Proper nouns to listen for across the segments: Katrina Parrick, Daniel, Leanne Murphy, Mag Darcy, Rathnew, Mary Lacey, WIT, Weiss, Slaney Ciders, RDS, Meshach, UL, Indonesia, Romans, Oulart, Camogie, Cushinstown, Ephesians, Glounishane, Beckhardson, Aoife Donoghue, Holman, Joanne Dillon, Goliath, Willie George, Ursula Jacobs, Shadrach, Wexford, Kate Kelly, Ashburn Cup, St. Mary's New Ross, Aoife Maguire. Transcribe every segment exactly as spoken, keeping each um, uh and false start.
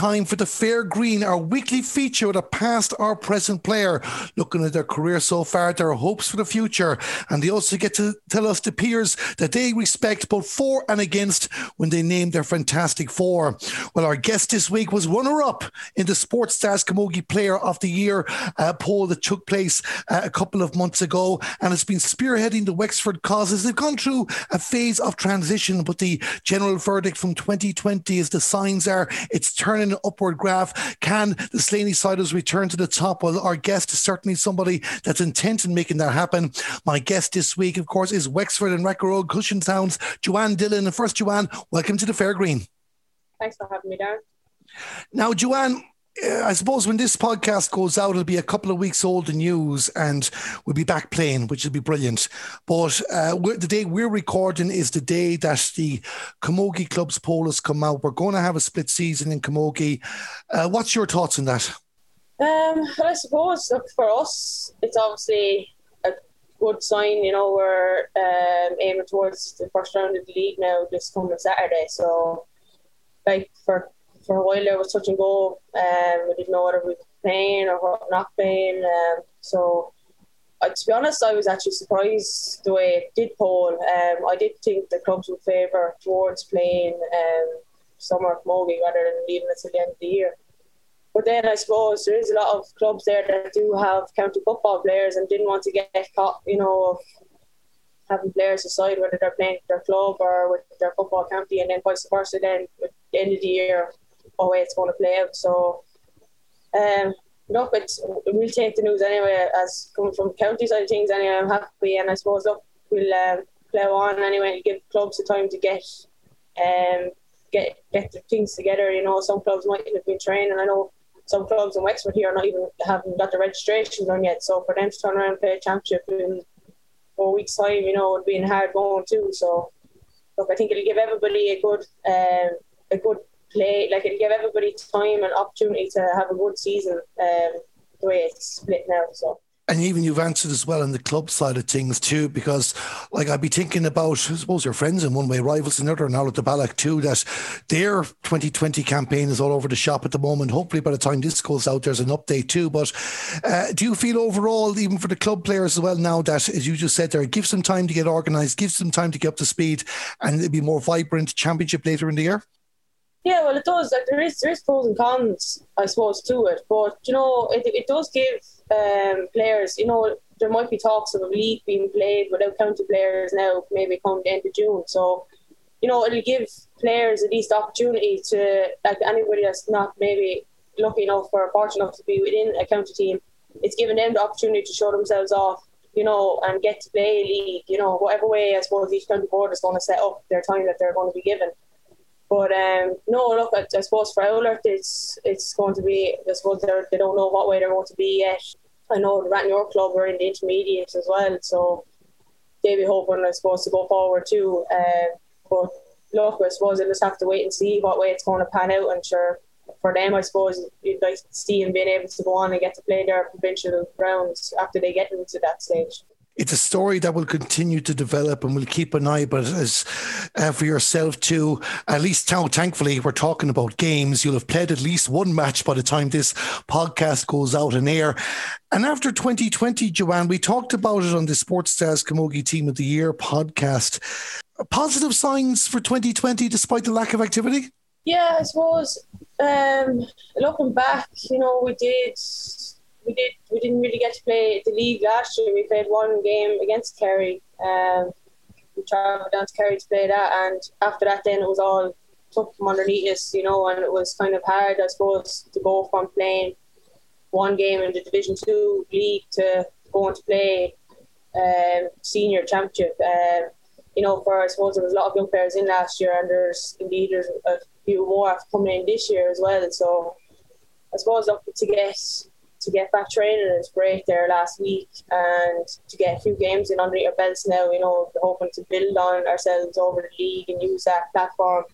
time for the Fair Green, our weekly feature with a past or present player, looking at their career so far, their hopes for the future. And they also get to tell us the peers that they respect both for and against when they name their fantastic four. Well, our guest this week was runner-up in the Sports Stars Camogie Player of the Year uh, poll that took place uh, a couple of months ago, and it's been spearheading the Wexford causes. They've gone through a phase of transition, but the general verdict from twenty twenty is the signs are it's turning an upward graph. Can the Slaney Ciders return to the top? Well, our guest is certainly somebody that's intent in making that happen. My guest this week, of course, is Wexford and Rathnew Cushinstown's Joanne Dillon. And first, Joanne, welcome to the Fair Green. Thanks for having me, Darren. Now, Joanne, I suppose when this podcast goes out, it'll be a couple of weeks old in news and we'll be back playing, which will be brilliant. But uh, we're, the day we're recording is the day that the Camogie Club's poll has come out. We're going to have a split season in Camogie. Uh, what's your thoughts on that? Um, I suppose, look, for us, it's obviously a good sign. You know, we're um, aiming towards the first round of the league now, this coming Saturday. So, like, for For a while there was touch and go. Um, we didn't know whether we were playing or what not playing. Um, so, uh, to be honest, I was actually surprised the way it did poll. Um, I did think the clubs would favour towards playing um, summer camogie rather than leaving it till the end of the year. But then I suppose there is a lot of clubs there that do have county football players and didn't want to get caught, you know, of having players decide whether they're playing with their club or with their football county, and then vice versa. Then at the end of the year, oh, it's going to play out. So, um, look, it's, we'll take the news anyway, as coming from county side of things anyway. I'm happy, and I suppose, look, we'll uh, play on anyway, give clubs the time to get um, get get the things together. You know, some clubs might have been training. I know some clubs in Wexford here are not even haven't got the registrations on yet, so for them to turn around and play a championship in four weeks' time, you know, would be hard going too. So, look, I think it'll give everybody a good, um, a good play, like it'll give everybody time and opportunity to have a good season, um, the way it's split now. So, and even you've answered as well on the club side of things too, because like I'd be thinking about, I suppose, your friends in one way, rivals in another, now at the Ballack too, that their twenty twenty campaign is all over the shop at the moment. Hopefully by the time this goes out, there's an update too. But uh, do you feel overall, even for the club players as well now, that, as you just said there, give some time to get organised, give some time to get up to speed, and it'll be more vibrant championship later in the year? Yeah, well, it does. Like, there is there is pros and cons, I suppose, to it. But, you know, it it does give um, players, you know, there might be talks of a league being played without county players now, maybe come the end of June. So, you know, it'll give players at least opportunity to, like anybody that's not maybe lucky enough or fortunate enough to be within a county team, it's giving them the opportunity to show themselves off, you know, and get to play a league, you know, whatever way, I suppose, each county board is going to set up their time that they're going to be given. But um, no, look, I, I suppose for Oulart, it's it's going to be, I suppose they don't know what way they're going to be yet. I know the Rat and York Club are in the intermediates as well, so they'll be hoping, I suppose, to go forward too. Uh, but look, I suppose they just have to wait and see what way it's going to pan out. And sure, for them, I suppose, you'd like to see them being able to go on and get to play their provincial rounds after they get into that stage. It's a story that will continue to develop, and we'll keep an eye. But as uh, for yourself too, at least now, thankfully, we're talking about games. You'll have played at least one match by the time this podcast goes out in air. And after twenty twenty, Joanne, we talked about it on the Sports Stars Camogie Team of the Year podcast. Positive signs for twenty twenty, despite the lack of activity? Yeah, I suppose. Um, looking back, you know, we did... We did. We didn't really get to play the league last year. We played one game against Kerry. Um, we travelled down to Kerry to play that, and after that, then it was all took from underneath us, you know. And it was kind of hard, I suppose, to go from playing one game in the Division Two league to going to play um, senior championship. Um, you know, for I suppose there was a lot of young players in last year, and there's indeed there's a few more coming in this year as well. So I suppose up to get. to get back training and it's great there last week, and to get a few games in under your belts now, you know, hoping to build on ourselves over the league and use that platform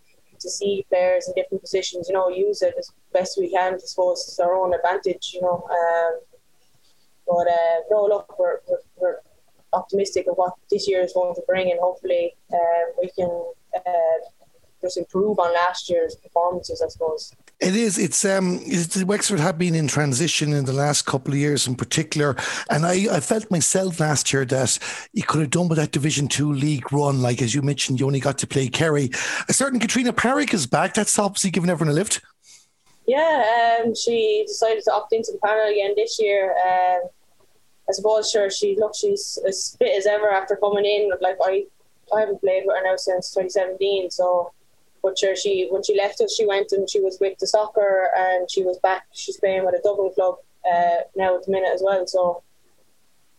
to see players in different positions, you know, use it as best we can, I suppose, it's our own advantage, you know. Um, but uh, no, look, we're, we're, we're optimistic of what this year is going to bring, and hopefully uh, we can uh, just improve on last year's performances, I suppose. It is. It's um. It's, Wexford have been in transition in the last couple of years, in particular, and I, I felt myself last year that you could have done with that Division Two league run. Like as you mentioned, you only got to play Kerry. A certain Katrina Parrick is back. That's obviously given everyone a lift. Yeah, um, she decided to opt into the panel again this year. Um, I suppose sure she look she's as fit as ever after coming in. Like I, I haven't played with her now since twenty seventeen, so. But sure, she when she left us, she went and she was with the soccer, and she was back. She's playing with a Dublin club uh, now at the minute as well. So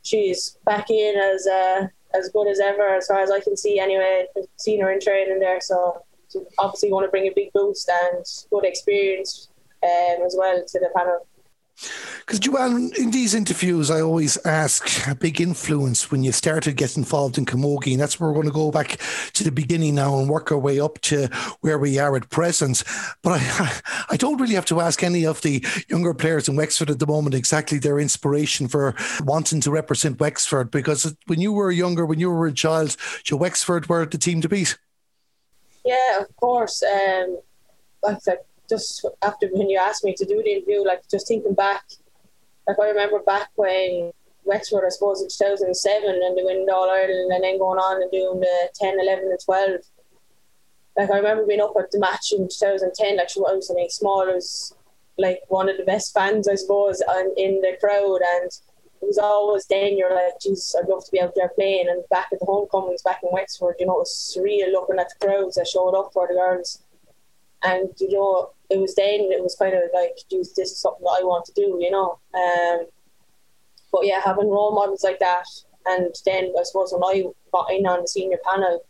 she's back in as uh, as good as ever, as far as I can see. Anyway, I've seen her in training there, so she obviously want to bring a big boost and good experience um, as well to the panel. Because Joanne, in these interviews, I always ask a big influence when you started getting involved in camogie, and that's where we're going to go back to the beginning now and work our way up to where we are at present. But I, I don't really have to ask any of the younger players in Wexford at the moment exactly their inspiration for wanting to represent Wexford, because when you were younger, when you were a child, your Wexford were the team to beat. Yeah, of course. Um, like that. Just after when you asked me to do the interview, like just thinking back, like I remember back when Wexford, I suppose in two thousand seven, and they went All Ireland and then going on and doing the ten, eleven and twelve. Like I remember being up at the match in two thousand ten, like I was something small, I was like one of the best fans, I suppose, and in the crowd, and it was always then you're like, Jesus, I'd love to be out there playing. And back at the homecomings back in Wexford, you know, it was surreal looking at the crowds that showed up for the girls. And, you know, it was then, it was kind of like, geez, this is something that I want to do, you know. Um, but yeah, having role models like that. And then I suppose when I got in on the senior panel,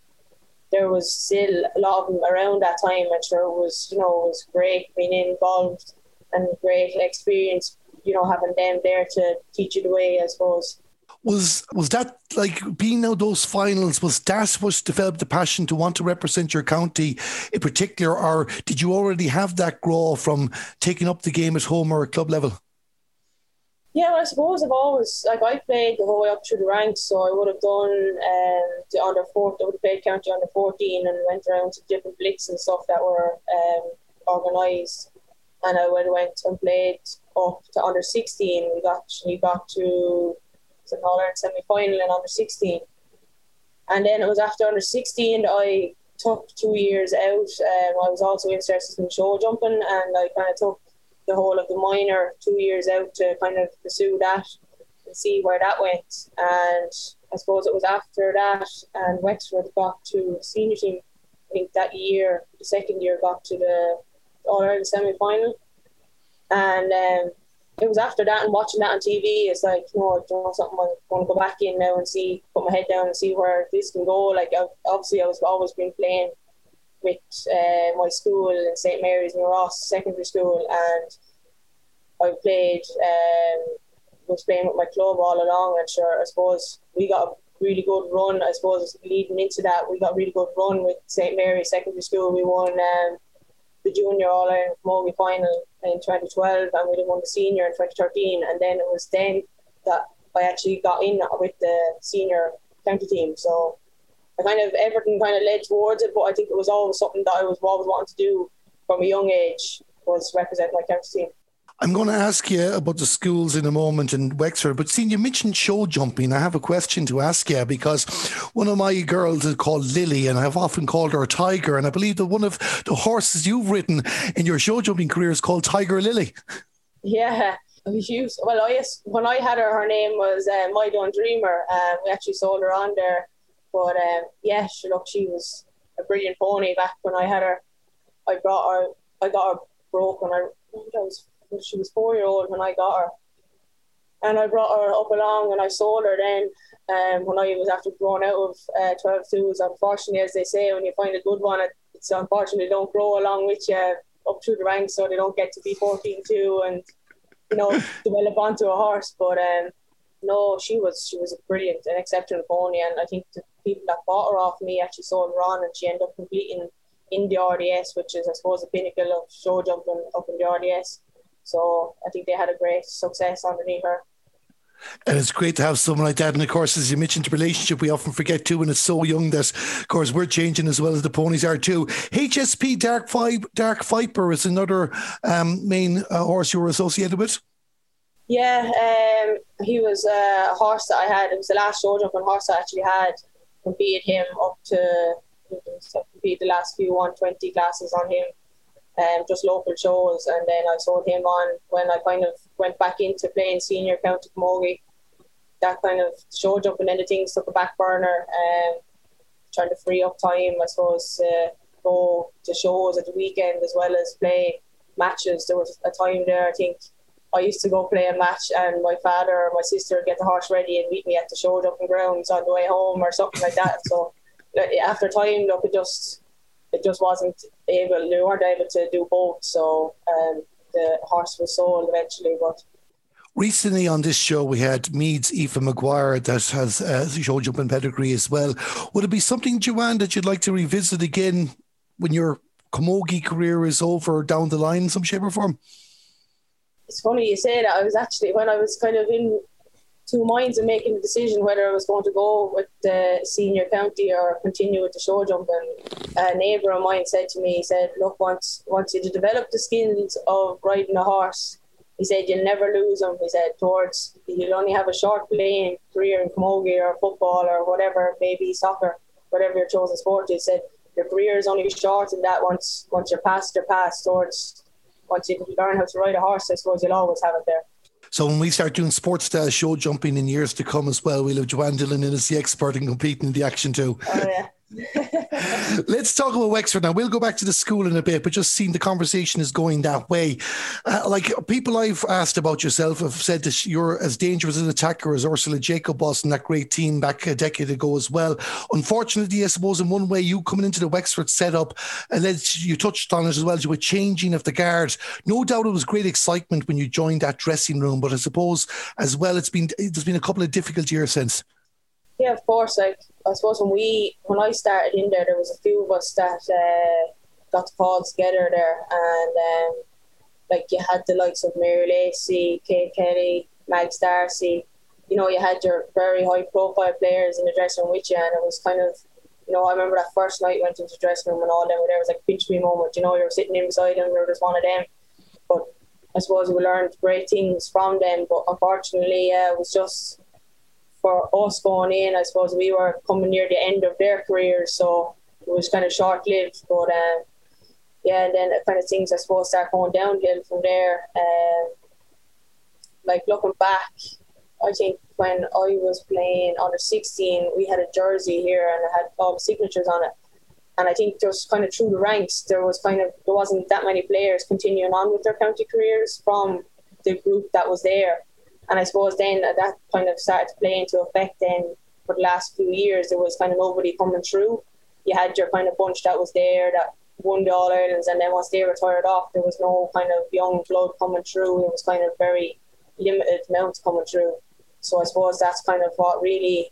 there was still a lot of them around that time. And sure, it was, you know, it was great being involved and great experience, you know, having them there to teach you the way, I suppose. Was was that, like, being out those finals, was that what developed the passion to want to represent your county in particular, or did you already have that grow from taking up the game at home or at club level? Yeah, well, I suppose I've always, like, I played the whole way up through the ranks, so I would have done um, the under fourteen, I would have played county under fourteen and went around to different blitz and stuff that were um, organised. And I would have went and played up to under sixteen. We got, we got to... an Oulart semi-final and under sixteen, and then it was after under sixteen I took two years out. um, I was also interested in show jumping, and I kind of took the whole of the minor two years out to kind of pursue that and see where that went. And I suppose it was after that and Wexford got to senior team, I think that year, the second year, got to the All-Ireland semi-final, and um it was after that and watching that on T V, it's like, you know, I don't know, something I'm going to go back in now and see, put my head down and see where this can go. Like, I've, obviously, I was always been playing with uh, my school in Saint Mary's New Ross secondary school, and I played, um, was playing with my club all along, and sure, I suppose we got a really good run. I suppose leading into that, we got a really good run with Saint Mary's secondary school. We won... Um, the junior All-Ireland camogie final in twenty twelve, and we won the senior in twenty thirteen, and then it was then that I actually got in with the senior county team. So I kind of everything kind of led towards it, but I think it was always something that I was always wanting to do from a young age, was represent my county team. I'm going to ask you about the schools in a moment in Wexford, but seeing you mentioned show jumping, I have a question to ask you, because one of my girls is called Lily, and I've often called her a tiger, and I believe that one of the horses you've ridden in your show jumping career is called Tiger Lily. Yeah, used, well, I when I had her, her name was uh, My Dawn Dreamer, and um, we actually sold her on there. But um, yeah, she, look, she was a brilliant pony back when I had her. I brought her, I got her broke when I, I was. She was four year old when I got her, and I brought her up along and I sold her then. Um, when I was after growing out of uh, twelve twos, unfortunately, as they say, when you find a good one, it's unfortunately they don't grow along with you up through the ranks, so they don't get to be fourteen two and, you know, develop onto a horse. But um, no, she was she was a brilliant and exceptional pony, and I think the people that bought her off me actually sold her on, and she ended up completing in the R D S, which is I suppose the pinnacle of show jumping up in the R D S. So I think they had a great success underneath her. And it's great to have someone like that. And of course, as you mentioned, the relationship we often forget too, when it's so young that, of course, we're changing as well as the ponies are too. H S P Dark, Vi- Dark Viper is another um, main uh, horse you were associated with. Yeah, um, he was a horse that I had. It was the last show jumping horse I actually had. Competed him up to, competed the last few one twenty classes on him. Um, just local shows, and then I sold him on when I kind of went back into playing senior county camogie. That kind of show jumping end of things took a back burner, um, trying to free up time, I suppose, uh, go to shows at the weekend as well as play matches. There was a time there, I think, I used to go play a match and my father or my sister would get the horse ready and meet me at the show jumping grounds on the way home or something like that. So after time, look, it just... It just wasn't able, they weren't able to do both, so um, the horse was sold eventually. But recently on this show, we had Mead's Aoife Maguire that has uh, show jumping pedigree as well. Would it be something, Joanne, that you'd like to revisit again when your camogie career is over down the line in some shape or form? It's funny you say that. I was actually, when I was kind of in two minds of making the decision whether I was going to go with the senior county or continue with the show jumping, a neighbour of mine said to me, he said, look, once once you develop the skills of riding a horse, he said, you'll never lose them. He said, towards, you'll only have a short playing career in camogie or football or whatever, maybe soccer, whatever your chosen sport is. He said, your career is only short in that once once you're past, you're past. Towards, once you learn how to ride a horse, I suppose you'll always have it there. So when we start doing sports style show jumping in years to come as well, we'll have Joanne Dillon in as the expert and competing in the action too. Oh, yeah. Let's talk about Wexford now. We'll go back to the school in a bit, but just seeing the conversation is going that way. Uh, like people I've asked about yourself have said that you're as dangerous an attacker as Ursula Jacobs was in that great team back a decade ago as well. Unfortunately, I suppose in one way you coming into the Wexford setup, and uh, you touched on it as well, you were changing of the guard. No doubt it was great excitement when you joined that dressing room, but I suppose as well it's been there's been a couple of difficult years since. Yeah, of course. Like I suppose when we when I started in there, there was a few of us that uh, got called together there, and um, like you had the likes of Mary Lacey, Kate Kelly, Mag Darcy. You know, you had your very high profile players in the dressing room with you, and it was kind of, you know, I remember that first night I went into the dressing room and all them were there. It was like pinch me moment. You know, you were sitting in beside them, you were just one of them. But I suppose we learned great things from them. But unfortunately, yeah, it was just. For us going in, I suppose we were coming near the end of their careers, so it was kind of short-lived. But um, yeah, and then kind of things I suppose start going downhill from there. Um, like looking back, I think when I was playing under sixteen, we had a jersey here and it had all the signatures on it. And I think just kind of through the ranks, there was kind of there wasn't that many players continuing on with their county careers from the group that was there. And I suppose then that kind of started to play into effect then for the last few years. There was kind of nobody coming through. You had your kind of bunch that was there that won the All-Irelands, and then once they retired off, there was no kind of young blood coming through. It was kind of very limited amounts coming through. So I suppose that's kind of what really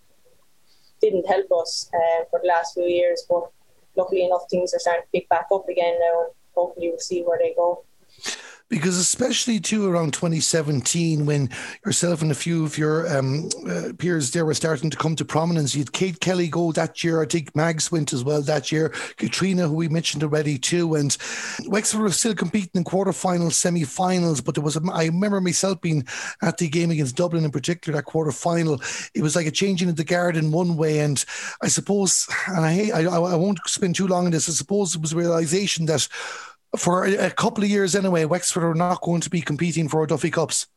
didn't help us uh, for the last few years. But luckily enough, things are starting to pick back up again now, and hopefully we'll see where they go. Because especially too around twenty seventeen, when yourself and a few of your um, uh, peers there were starting to come to prominence, you had Kate Kelly go that year. I think Mags went as well that year. Katrina, who we mentioned already too, and Wexford were still competing in quarterfinals, semi-finals. But there was a, I remember myself being at the game against Dublin in particular, that quarterfinal. It was like a changing of the guard in one way, and I suppose, and I I, I won't spend too long on this. I suppose it was a realization that. For a couple of years anyway, Wexford are not going to be competing for Duffy Cups.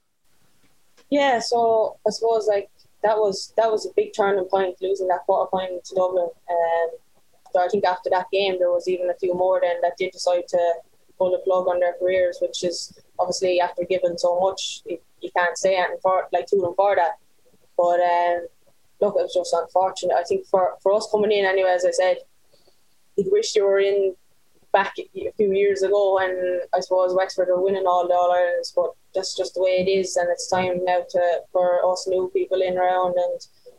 Yeah, so I suppose like that was that was a big turning point, losing that quarter final to Dublin. Um, so I think after that game, there was even a few more then that did decide to pull the plug on their careers, which is obviously after giving so much, you, you can't say anything for like to them for that. But um, look, it was just unfortunate. I think for for us coming in anyway, as I said, you wish you were in. Back a few years ago, and I suppose Wexford are winning all the All-Irelands, but that's just the way it is, and it's time now to for us new people in around and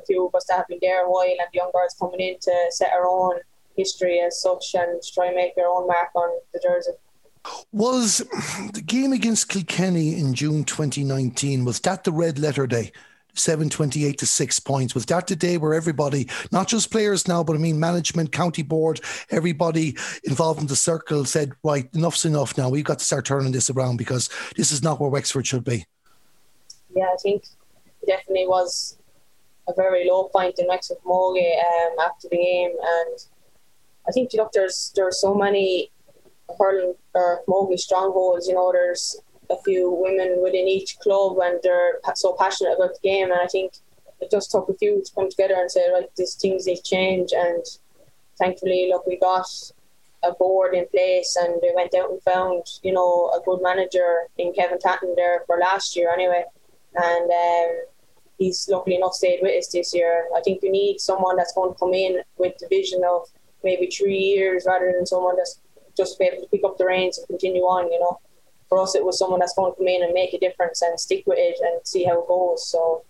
a few of us that have been there a while and the young guys coming in to set our own history as such and try and make their own mark on the jersey. Was the game against Kilkenny in June twenty nineteen, was that the red letter day? seven twenty-eight to six points. Was that the day where everybody, not just players now, but I mean management, county board, everybody involved in the circle said, right, enough's enough now. We've got to start turning this around because this is not where Wexford should be. Yeah, I think it definitely was a very low point in Wexford Moray um, after the game. And I think, you know, there's, there are so many hurling or Moray strongholds, you know, there's a few women within each club and they're so passionate about the game, and I think it just took a few to come together and say, right, these things need to change. And thankfully, look, we got a board in place and we went out and found, you know, a good manager in Kevin Tatton there for last year anyway, and um, he's luckily enough stayed with us this year. I think you need someone that's going to come in with the vision of maybe three years rather than someone that's just be able to pick up the reins and continue on, you know. For us, it was someone that's going to come in and make a difference and stick with it and see how it goes. So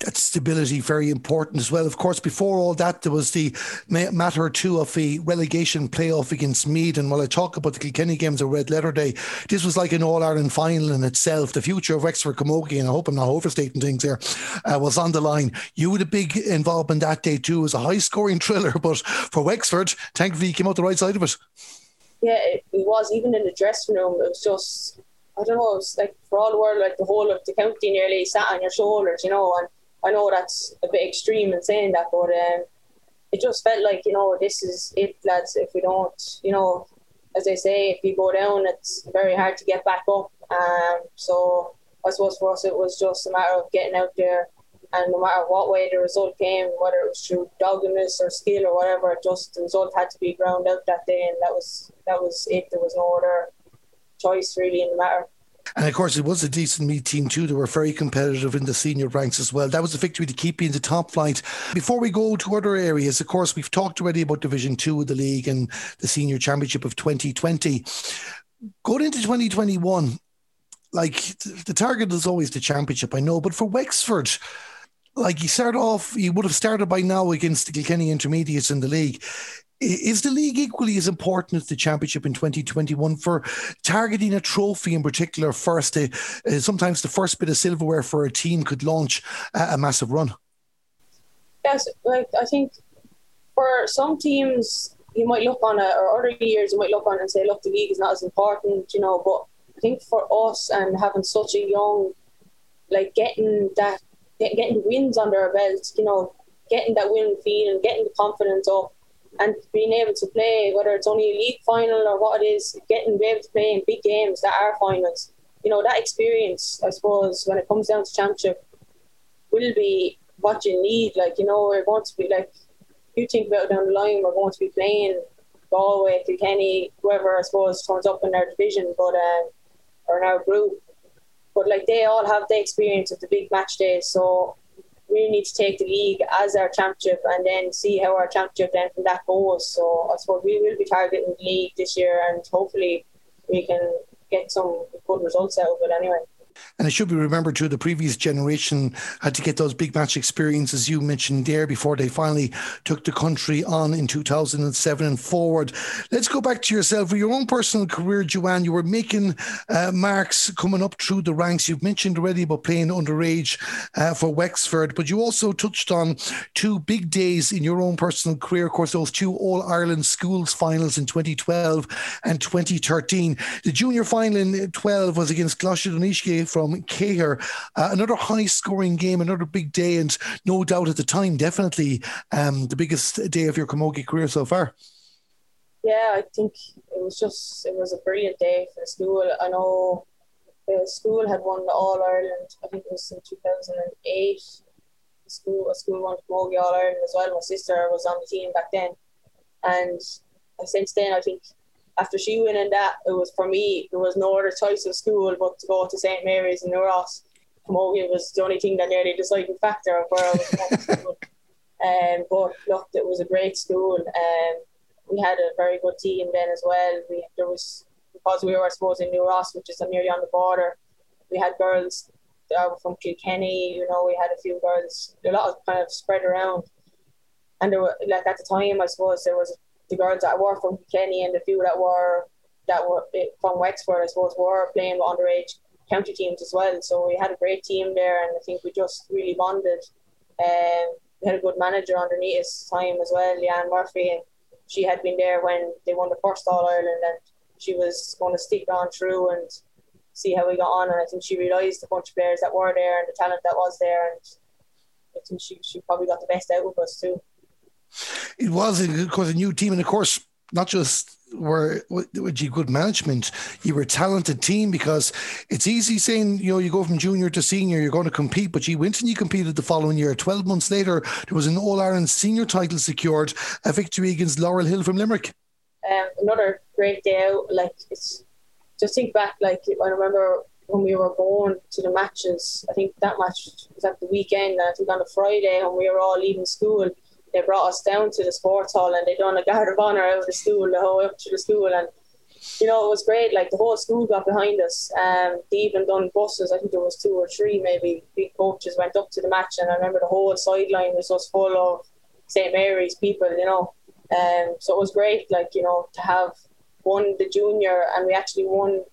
that stability, very important as well. Of course, before all that, there was the matter or two of the relegation playoff against Meath. And while I talk about the Kilkenny games of Red Letter Day, this was like an All-Ireland final in itself. The future of Wexford Camogie, and I hope I'm not overstating things here, uh, was on the line. You had a big involvement that day too. It was a high-scoring thriller, but for Wexford, thankfully, you came out the right side of it. Yeah, it, it was. Even in the dressing room, it was just, I don't know, it was like for all the world, like the whole of the county nearly sat on your shoulders, you know. And I know that's a bit extreme in saying that, but um, it just felt like, you know, this is it, lads. If we don't, you know, as they say, if you go down, it's very hard to get back up. Um, so I suppose for us, it was just a matter of getting out there, and no matter what way the result came, whether it was through doggedness or skill or whatever, just the result had to be ground out that day, and that was that was it. There was no other choice really in the matter. And of course, it was a decent Meath team too. They were very competitive in the senior ranks as well. That was a victory to keep you in the top flight. Before we go to other areas, of course, we've talked already about Division Two of the league and the Senior Championship of twenty twenty. Going into twenty twenty-one, like the target is always the championship, I know, but for Wexford, like you start off, you would have started by now against the Kilkenny Intermediates in the league. Is the league equally as important as the championship in twenty twenty-one for targeting a trophy in particular first? Uh, uh, sometimes the first bit of silverware for a team could launch uh, a massive run. Yes, like I think for some teams you might look on, a, or other years you might look on and say, look, the league is not as important, you know, but I think for us and having such a young, like getting that, getting wins under our belts, you know, getting that win feeling, getting the confidence up, and being able to play, whether it's only a league final or what it is, getting able to play in big games that are finals. You know, that experience, I suppose, when it comes down to championship, will be what you need. Like, you know, we're going to be like, you think about it down the line, we're going to be playing Galway, Kilkenny, whoever I suppose turns up in our division, but um, or in our group. But like they all have the experience of the big match days, so we need to take the league as our championship and then see how our championship then from that goes. So I suppose we will be targeting the league this year, and hopefully we can get some good results out of it anyway. And it should be remembered too, the previous generation had to get those big match experiences you mentioned there before they finally took the country on in two thousand seven and forward. Let's go back to yourself. For your own personal career, Joanne, you were making uh, marks coming up through the ranks. You've mentioned already about playing underage uh, for Wexford, but you also touched on two big days in your own personal career. Of course, those two All-Ireland Schools finals in twenty twelve and twenty thirteen. The junior final in twelve was against Glounishane from Kaher, uh, another high-scoring game, another big day, and no doubt at the time, definitely um, the biggest day of your camogie career so far. Yeah, I think it was just, it was a brilliant day for the school. I know the school had won the All-Ireland, I think it was in two thousand eight. The school, a school won camogie All-Ireland as well. My sister was on the team back then. And since then, I think after she winning that, it was for me, there was no other choice of school but to go to Saint Mary's in New Ross. Camogie was the only thing that nearly deciding factor of where I was going to school. Um, but look, it was a great school. Um, we had a very good team then as well. We, there was, because we were, I suppose, in New Ross, which is nearly on the border, we had girls that were from Kilkenny, you know, we had a few girls, a lot of kind of spread around. And there were, like at the time, I suppose, there was a the girls that were from Kilkenny and a few that were that were from Wexford, I suppose, were playing with underage county teams as well. So we had a great team there, and I think we just really bonded. Um, we had a good manager underneath us time as well, Leanne Murphy, and she had been there when they won the first All-Ireland, and she was going to stick on through and see how we got on. And I think she realised the bunch of players that were there and the talent that was there, and I think she, she probably got the best out of us too. It was, of course, a new team, and of course, not just were you good management, you were a talented team, because it's easy saying, you know, you go from junior to senior, you're going to compete, but you went and you competed the following year. twelve months later, there was an All-Ireland senior title secured, a victory against Laurel Hill from Limerick. Um, another great day out. Like, it's just think back, like, I remember when we were going to the matches, I think that match was at the weekend, and I think on the Friday when we were all leaving school, they brought us down to the sports hall and they done a guard of honour out of the school, the whole up to the school. And, you know, it was great. Like, the whole school got behind us. Um, they even done buses. I think there was two or three maybe big coaches went up to the match. And I remember the whole sideline was just full of Saint Mary's people, you know. Um, so it was great, like, you know, to have won the junior, and we actually won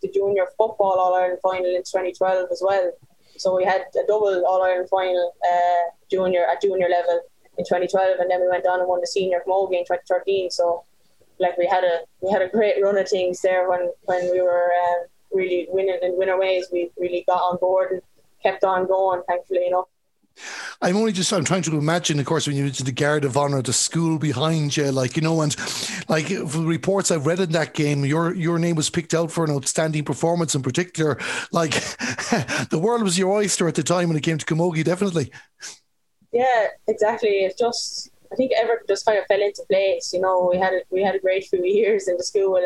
the junior football All-Ireland final in twenty twelve as well. So we had a double All-Ireland final uh, junior at junior level in twenty twelve, and then we went on and won the senior from Mogi in twenty thirteen. So, like, we had a we had a great run of things there when when we were um, really winning in winner ways. We really got on board and kept on going, thankfully enough. I'm only just I'm trying to imagine, of course, when you went to the Guard of Honour, the school behind you, like, you know, and like the reports I've read in that game, your your name was picked out for an outstanding performance in particular. Like, the world was your oyster at the time when it came to Camogie, definitely. Yeah, exactly. It just, I think everything just kind of fell into place. You know, we had a, we had a great few years in the school, and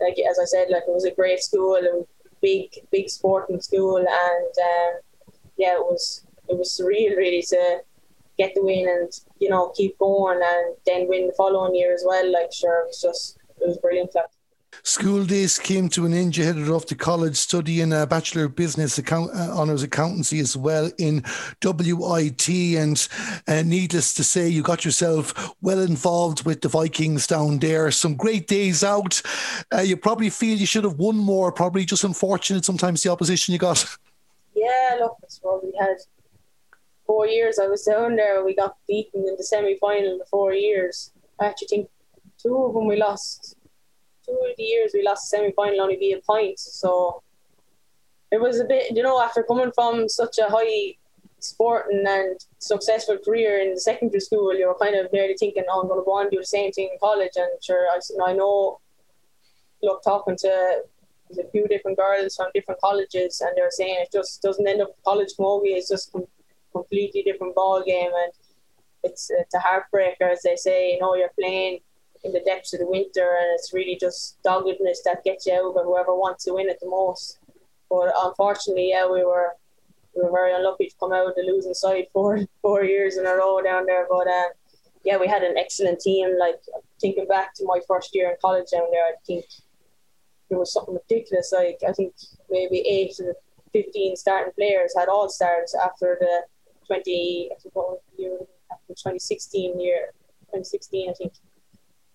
like as I said, like, it was a great school and big big sporting school, and um, yeah, it was. It was surreal, really, to get the win and, you know, keep going and then win the following year as well. Like, sure, it was just, it was brilliant. School days came to an end. You headed off to college, studying a Bachelor of Business account, uh, Honours Accountancy as well in W I T. And uh, needless to say, you got yourself well involved with the Vikings down there. Some great days out. Uh, you probably feel you should have won more, probably just unfortunate sometimes the opposition you got. Yeah, look, that's what we had. Four years I was down there, we got beaten in the semi-final the four years. I actually think two of them we lost. Two of the years we lost the semi-final only via points. So it was a bit, you know, after coming from such a high sporting and successful career in the secondary school, you were kind of nearly thinking, oh, I'm going to go on and do the same thing in college. And sure, I, I know, look, talking to a few different girls from different colleges, and they're saying it just doesn't end up college Camogie, it's just completely different ball game, and it's it's a heartbreaker, as they say. You know, you're playing in the depths of the winter, and it's really just doggedness that gets you out, but whoever wants to win it the most. But unfortunately, yeah, we were we were very unlucky to come out of the losing side four four years in a row down there. But uh, yeah, we had an excellent team. Like, thinking back to my first year in college down there, I think there was something ridiculous. Like, I think maybe eight of the fifteen starting players had all stars after the Twenty, I think what was the year, twenty sixteen year, twenty sixteen, I think.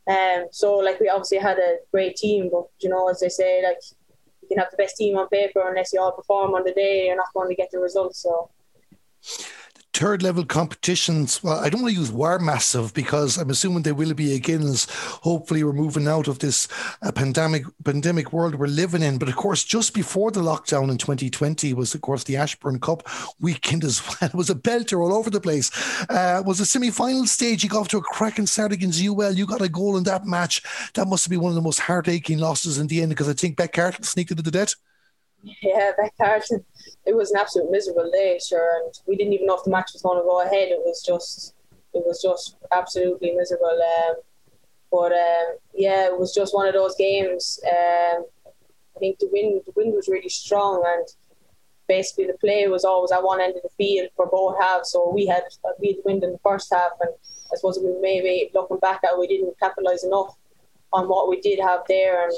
Um, so like we obviously had a great team, but you know, as they say, like, you can have the best team on paper, unless you all perform on the day, you're not going to get the results. So. Third level competitions, well, I don't want to use war massive, because I'm assuming they will be again as hopefully we're moving out of this uh, pandemic pandemic world we're living in. But of course, just before the lockdown in twenty twenty was, of course, the Ashburn Cup weekend as well. It was a belter all over the place. Uh, it was the semi-final stage. You got off to a cracking start against U L. You got a goal in that match. That must have been one of the most heart-aching losses in the end, because I think Beckhardson sneaked into the debt. Yeah, Beckhardson. It was an absolute miserable day, sure, and we didn't even know if the match was going to go ahead. It was just, it was just absolutely miserable. Um, but um, yeah, it was just one of those games. Um, I think the wind, the wind was really strong, and basically the play was always at one end of the field for both halves. So we had we had wind in the first half, and I suppose we maybe looking back at it, we didn't capitalise enough on what we did have there, and.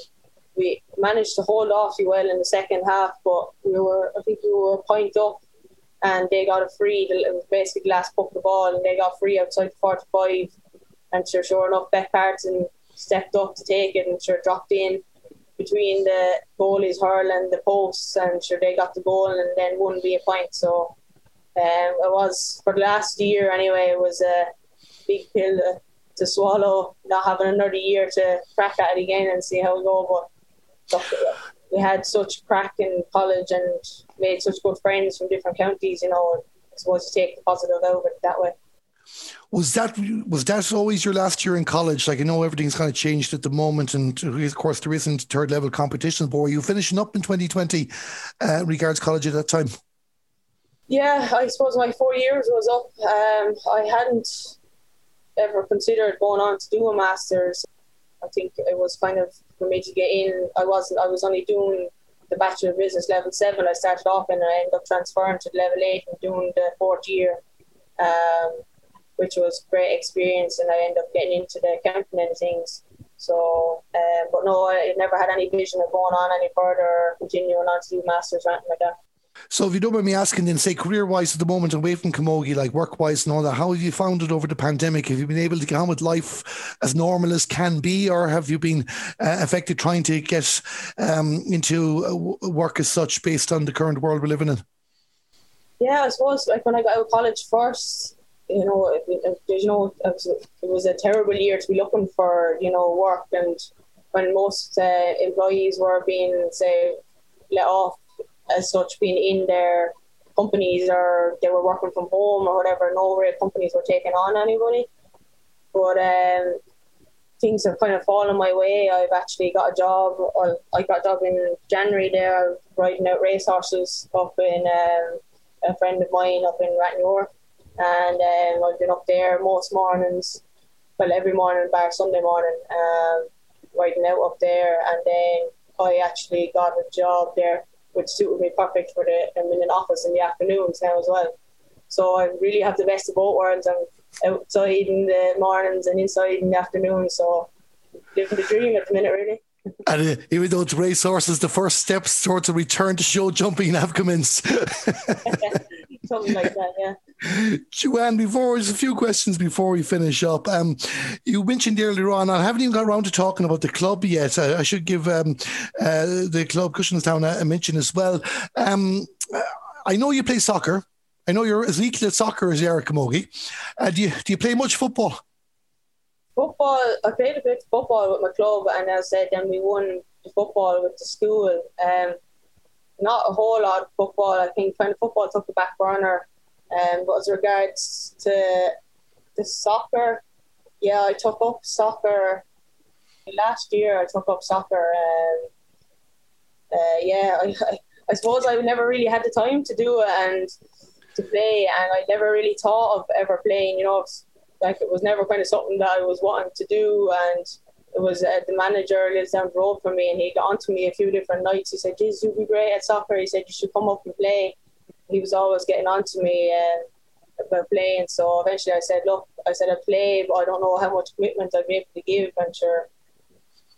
We managed to hold off well in the second half, but we were, I think we were a point up, and they got a free. It was basically the last puck of the ball, and they got free outside the forty-five. And sure, sure enough, Beckhardson stepped up to take it and sure dropped in between the goalies, hurl and the posts, and sure they got the goal and then wouldn't be a point. So um, it was, for last year anyway, it was a big pill to, to swallow, not having another year to crack at it again and see how it go. But we had such crack in college and made such good friends from different counties, you know, I suppose you take the positive out of it that way. Was that was that always your last year in college? Like, I know everything's kind of changed at the moment, and of course there isn't third level competition, but were you finishing up in twenty twenty uh, regards college at that time? Yeah, I suppose my four years was up. Um, I hadn't ever considered going on to do a master's. I think it was kind of for me to get in. I wasn't. I was only doing the Bachelor of Business level seven. I started off and I ended up transferring to level eight and doing the fourth year. Um, which was a great experience, and I ended up getting into the accounting and things. So, um, but no, I never had any vision of going on any further or continuing on to do masters or anything like that. So if you don't mind me asking then, say career-wise at the moment, away from Camogie, like work-wise and all that, how have you found it over the pandemic? Have you been able to get on with life as normal as can be, or have you been uh, affected trying to get um, into work as such based on the current world we're living in? Yeah, I suppose like when I got out of college first, you know, there's no, it was a terrible year to be looking for, you know, work. And when most uh, employees were being, say, let off as such, being in their companies, or they were working from home or whatever, no real companies were taking on anybody. But um, things have kind of fallen my way. I've actually got a job, or I got a job in January there, riding out race horses up in um, a friend of mine up in Rat and York. And um, I've been up there most mornings, well, every morning, bar Sunday morning, um, riding out up there. And then I actually got a job there, which suited me perfect for the, I'm in an office in the afternoons now as well. So I really have the best of both worlds. I'm outside in the mornings and inside in the afternoons. So living the dream at the minute, really. And uh, even though it's race horses, the first steps towards a return to show jumping have commenced. Something like that, yeah. Joanne, before there's a few questions before we finish up. Um, you mentioned earlier on, I haven't even got around to talking about the club yet. I, I should give um, uh, the club Cushinstown a, a mention as well. Um, I know you play soccer. I know you're as equal at soccer as you are at Camogie. Uh, do you do you play much football? Football, I played a bit of football with my club, and as I said, then we won the football with the school. Um, not a whole lot of football. I think kind of football took the back burner. Um, but as regards to the soccer, yeah, I took up soccer last year. I took up soccer, and uh, yeah, I, I, I suppose I never really had the time to do it and to play, and I never really thought of ever playing. You know, like it was never kind of something that I was wanting to do. And it was uh, the manager lives down the road from me, and he got onto me a few different nights. He said, "Geez, you'd be great at soccer." He said, "You should come up and play." He was always getting on to me uh, about playing. So eventually I said, look, I said, I play, but I don't know how much commitment I'd be able to give. And sure,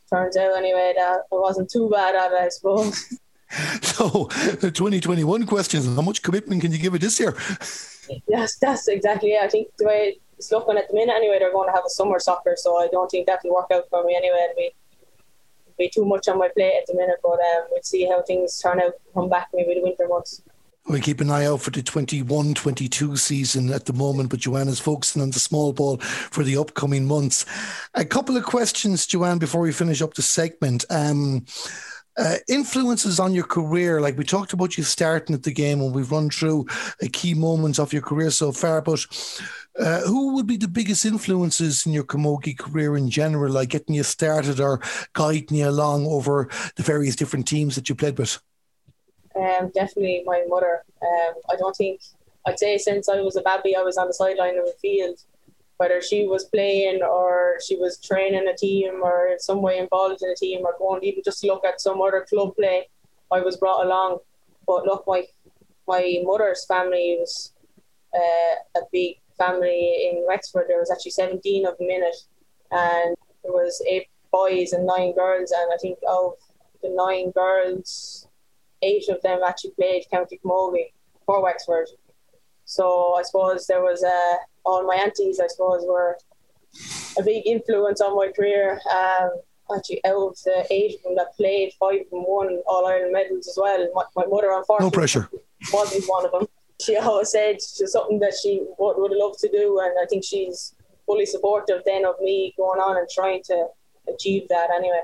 turns out anyway that I wasn't too bad at it, I suppose. So the twenty twenty-one questions, how much commitment can you give it this year? Yes, that's exactly it. I think the way it's looking at the minute anyway, they're going to have a summer soccer. So I don't think that will work out for me anyway. It'll be, it'll be too much on my plate at the minute, but um, we'll see how things turn out, come back maybe the winter months. We keep an eye out for the twenty-one twenty-two season at the moment, but Joanna's focusing on the small ball for the upcoming months. A couple of questions, Joanne, before we finish up the segment. Um, uh, influences on your career, like we talked about you starting at the game and we've run through a key moments of your career so far, but uh, who would be the biggest influences in your Camogie career in general, like getting you started or guiding you along over the various different teams that you played with? Um, definitely my mother. Um, I don't think, I'd say since I was a baby, I was on the sideline of the field, whether she was playing or she was training a team or in some way involved in a team or going even just to look at some other club play, I was brought along. But look, my, my mother's family was uh, a big family in Wexford. There was actually seventeen of them in it, and there was eight boys and nine girls, and I think of the nine girls, eight of them actually played County Camogie for Wexford. So I suppose there was uh, all my aunties, I suppose, were a big influence on my career. Um, actually, out of the eight of them that played, five of them won All Ireland medals as well. My, my mother, unfortunately, no pressure. wasn't one of them. She always said she was something that she would, would love to do, and I think she's fully supportive then of me going on and trying to achieve that anyway.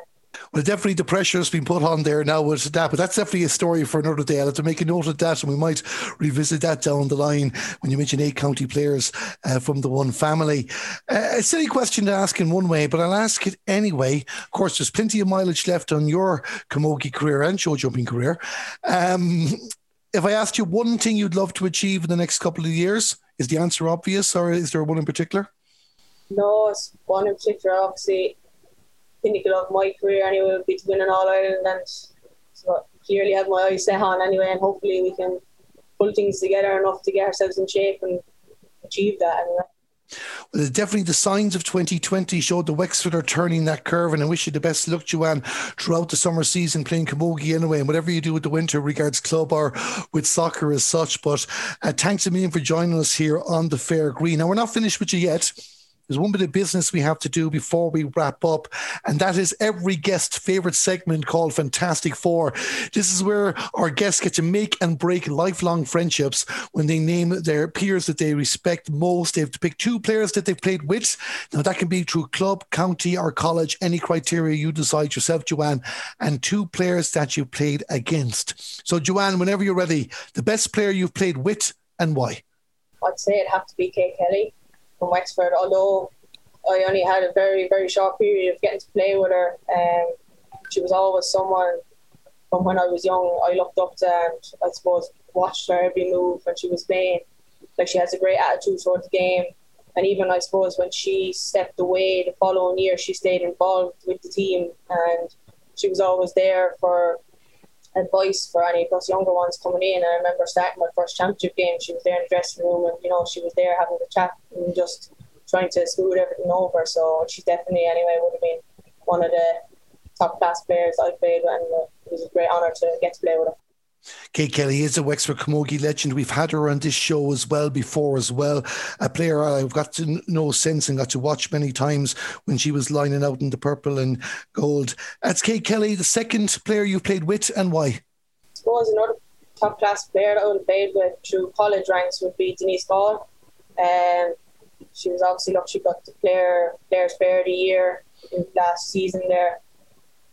Well, definitely the pressure has been put on there now with that, but that's definitely a story for another day. I'll have to make a note of that, and we might revisit that down the line when you mention eight county players uh, from the one family. Uh, a silly question to ask in one way, but I'll ask it anyway. Of course, there's plenty of mileage left on your camogie career and show jumping career. Um, if I asked you one thing you'd love to achieve in the next couple of years, is the answer obvious, or is there one in particular? No, it's one in particular, obviously. Pinnacle of my career anyway would be to win an All Ireland, and so clearly have my eyes set on anyway, and hopefully we can pull things together enough to get ourselves in shape and achieve that anyway. Well, definitely the signs of twenty twenty showed the Wexford are turning that curve, and I wish you the best of luck, Joanne, throughout the summer season playing camogie anyway, and whatever you do with the winter regards club or with soccer as such. But uh, thanks a million for joining us here on the Fair Green. Now, we're not finished with you yet. There's one bit of business we have to do before we wrap up, and that is every guest favourite segment called Fantastic Four. This is where our guests get to make and break lifelong friendships when they name their peers that they respect most. They have to pick two players that they've played with. Now, that can be through club, county or college, any criteria you decide yourself, Joanne, and two players that you played against. So, Joanne, whenever you're ready, the best player you've played with and why? I'd say it'd have to be Kate Kelly from Wexford, although I only had a very, very short period of getting to play with her. Um, she was always someone from when I was young I looked up to, and I suppose watched her every move when she was playing. Like, she has a great attitude toward the game, and even I suppose when she stepped away the following year, she stayed involved with the team, and she was always there for advice for any of us younger ones coming in. I remember starting my first championship game, she was there in the dressing room, and you know, she was there having the chat and just trying to smooth everything over. So she definitely anyway would have been one of the top class players I played with, and it was a great honour to get to play with her. Kate Kelly is a Wexford camogie legend. We've had her on this show as well before as well. A player I've got to know since and got to watch many times when she was lining out in the purple and gold. That's Kate Kelly, the second player you played with and why? I suppose another top class player that I would have played with through college ranks would be Denise Gaule. Um, she was obviously lucky, she got the player, player's player of the year in last season there.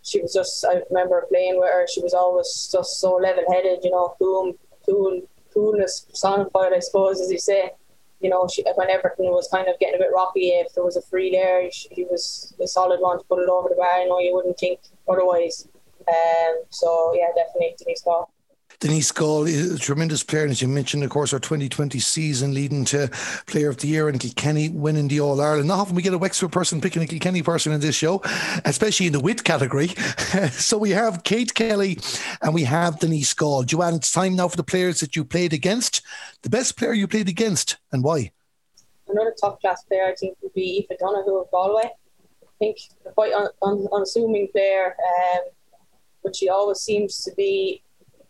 She was just, I remember playing with her, she was always just so level-headed, you know, cool, cool, coolness personified, I suppose, as you say. You know, she, when everything was kind of getting a bit rocky, if there was a free there, she, she was a solid one to put it over the bar. I know you wouldn't think otherwise. Um, so, yeah, definitely Denise Gaule. Denise Gaule is a tremendous player, and as you mentioned, of course, our twenty twenty season leading to Player of the Year and Kilkenny winning the All-Ireland. Not often we get a Wexford person picking a Kilkenny person in this show, especially in the W I T category. So we have Kate Kelly and we have Denise Gaule. Joanne, it's time now for the players that you played against. The best player you played against and why? Another top-class player, I think, would be Aoife Donoghue of Galway. I think a quite un- un- unassuming player, um, but she always seems to be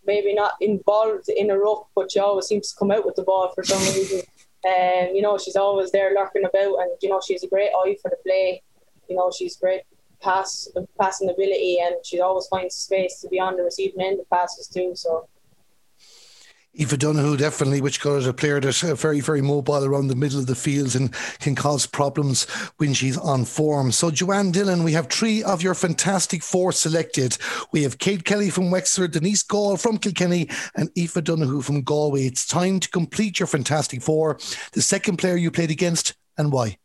maybe not involved in a ruck, but she always seems to come out with the ball for some reason. And um, you know, she's always there lurking about, and you know, she has a great eye for the play. You know, she's great pass passing ability, and she always finds space to be on the receiving end of passes too. So Aoife Donoghue, definitely, which got a player that's very, very mobile around the middle of the field and can cause problems when she's on form. So, Joanne Dillon, we have three of your Fantastic Four selected. We have Kate Kelly from Wexford, Denise Gaule from Kilkenny, and Aoife Donoghue from Galway. It's time to complete your Fantastic Four. The second player you played against and why?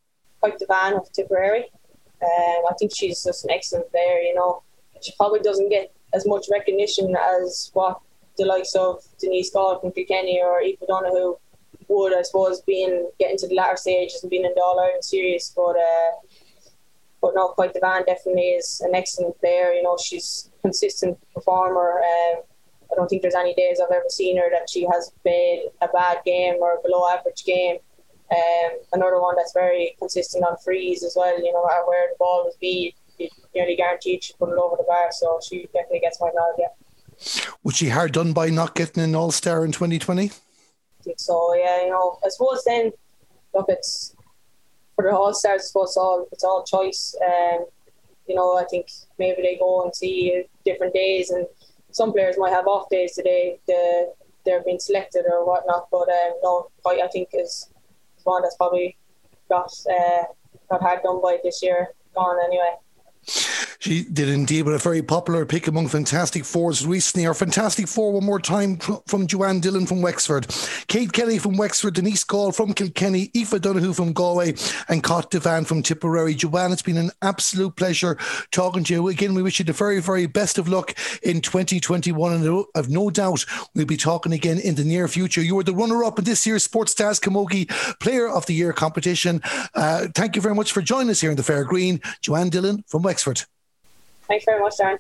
Cáit Devane of Tipperary. Um, I think she's just an excellent player, you know. She probably doesn't get as much recognition as what the likes of Denise Gaule from Kilkenny or Aoife Donoghue would, I suppose, being getting to the latter stages and being in the All Ireland series. But uh, but no, Cáit Devane definitely is an excellent player. You know, she's a consistent performer. Um, I don't think there's any days I've ever seen her that she has played a bad game or a below average game. Um, another one that's very consistent on frees as well. You know, where the ball would be, you nearly guaranteed she'd put it over the bar. So she definitely gets my nod. Yeah. Was she hard done by not getting an All-Star in twenty twenty? I think so, yeah. You know, I suppose then, look, it's for the All-Stars, I suppose it's all, it's all choice. Um, you know, I think maybe they go and see different days, and some players might have off days today. The, they're being selected or whatnot, but um, no, Cáit, I think, is one that's probably got uh, got hard done by this year, gone anyway. She did indeed, with a very popular pick among Fantastic Fours recently. Our Fantastic Four one more time from Joanne Dillon from Wexford, Kate Kelly from Wexford, Denise Gaule from Kilkenny, Aoife Donoghue from Galway, and Cáit Devane from Tipperary. Joanne, it's been an absolute pleasure talking to you. Again, we wish you the very, very best of luck in twenty twenty-one, and I've no doubt we'll be talking again in the near future. You were the runner-up in this year's Sports Stars Camogie Player of the Year competition. Uh, thank you very much for joining us here in the Fair Green, Joanne Dillon from Wexford. Thanks very much, Darren.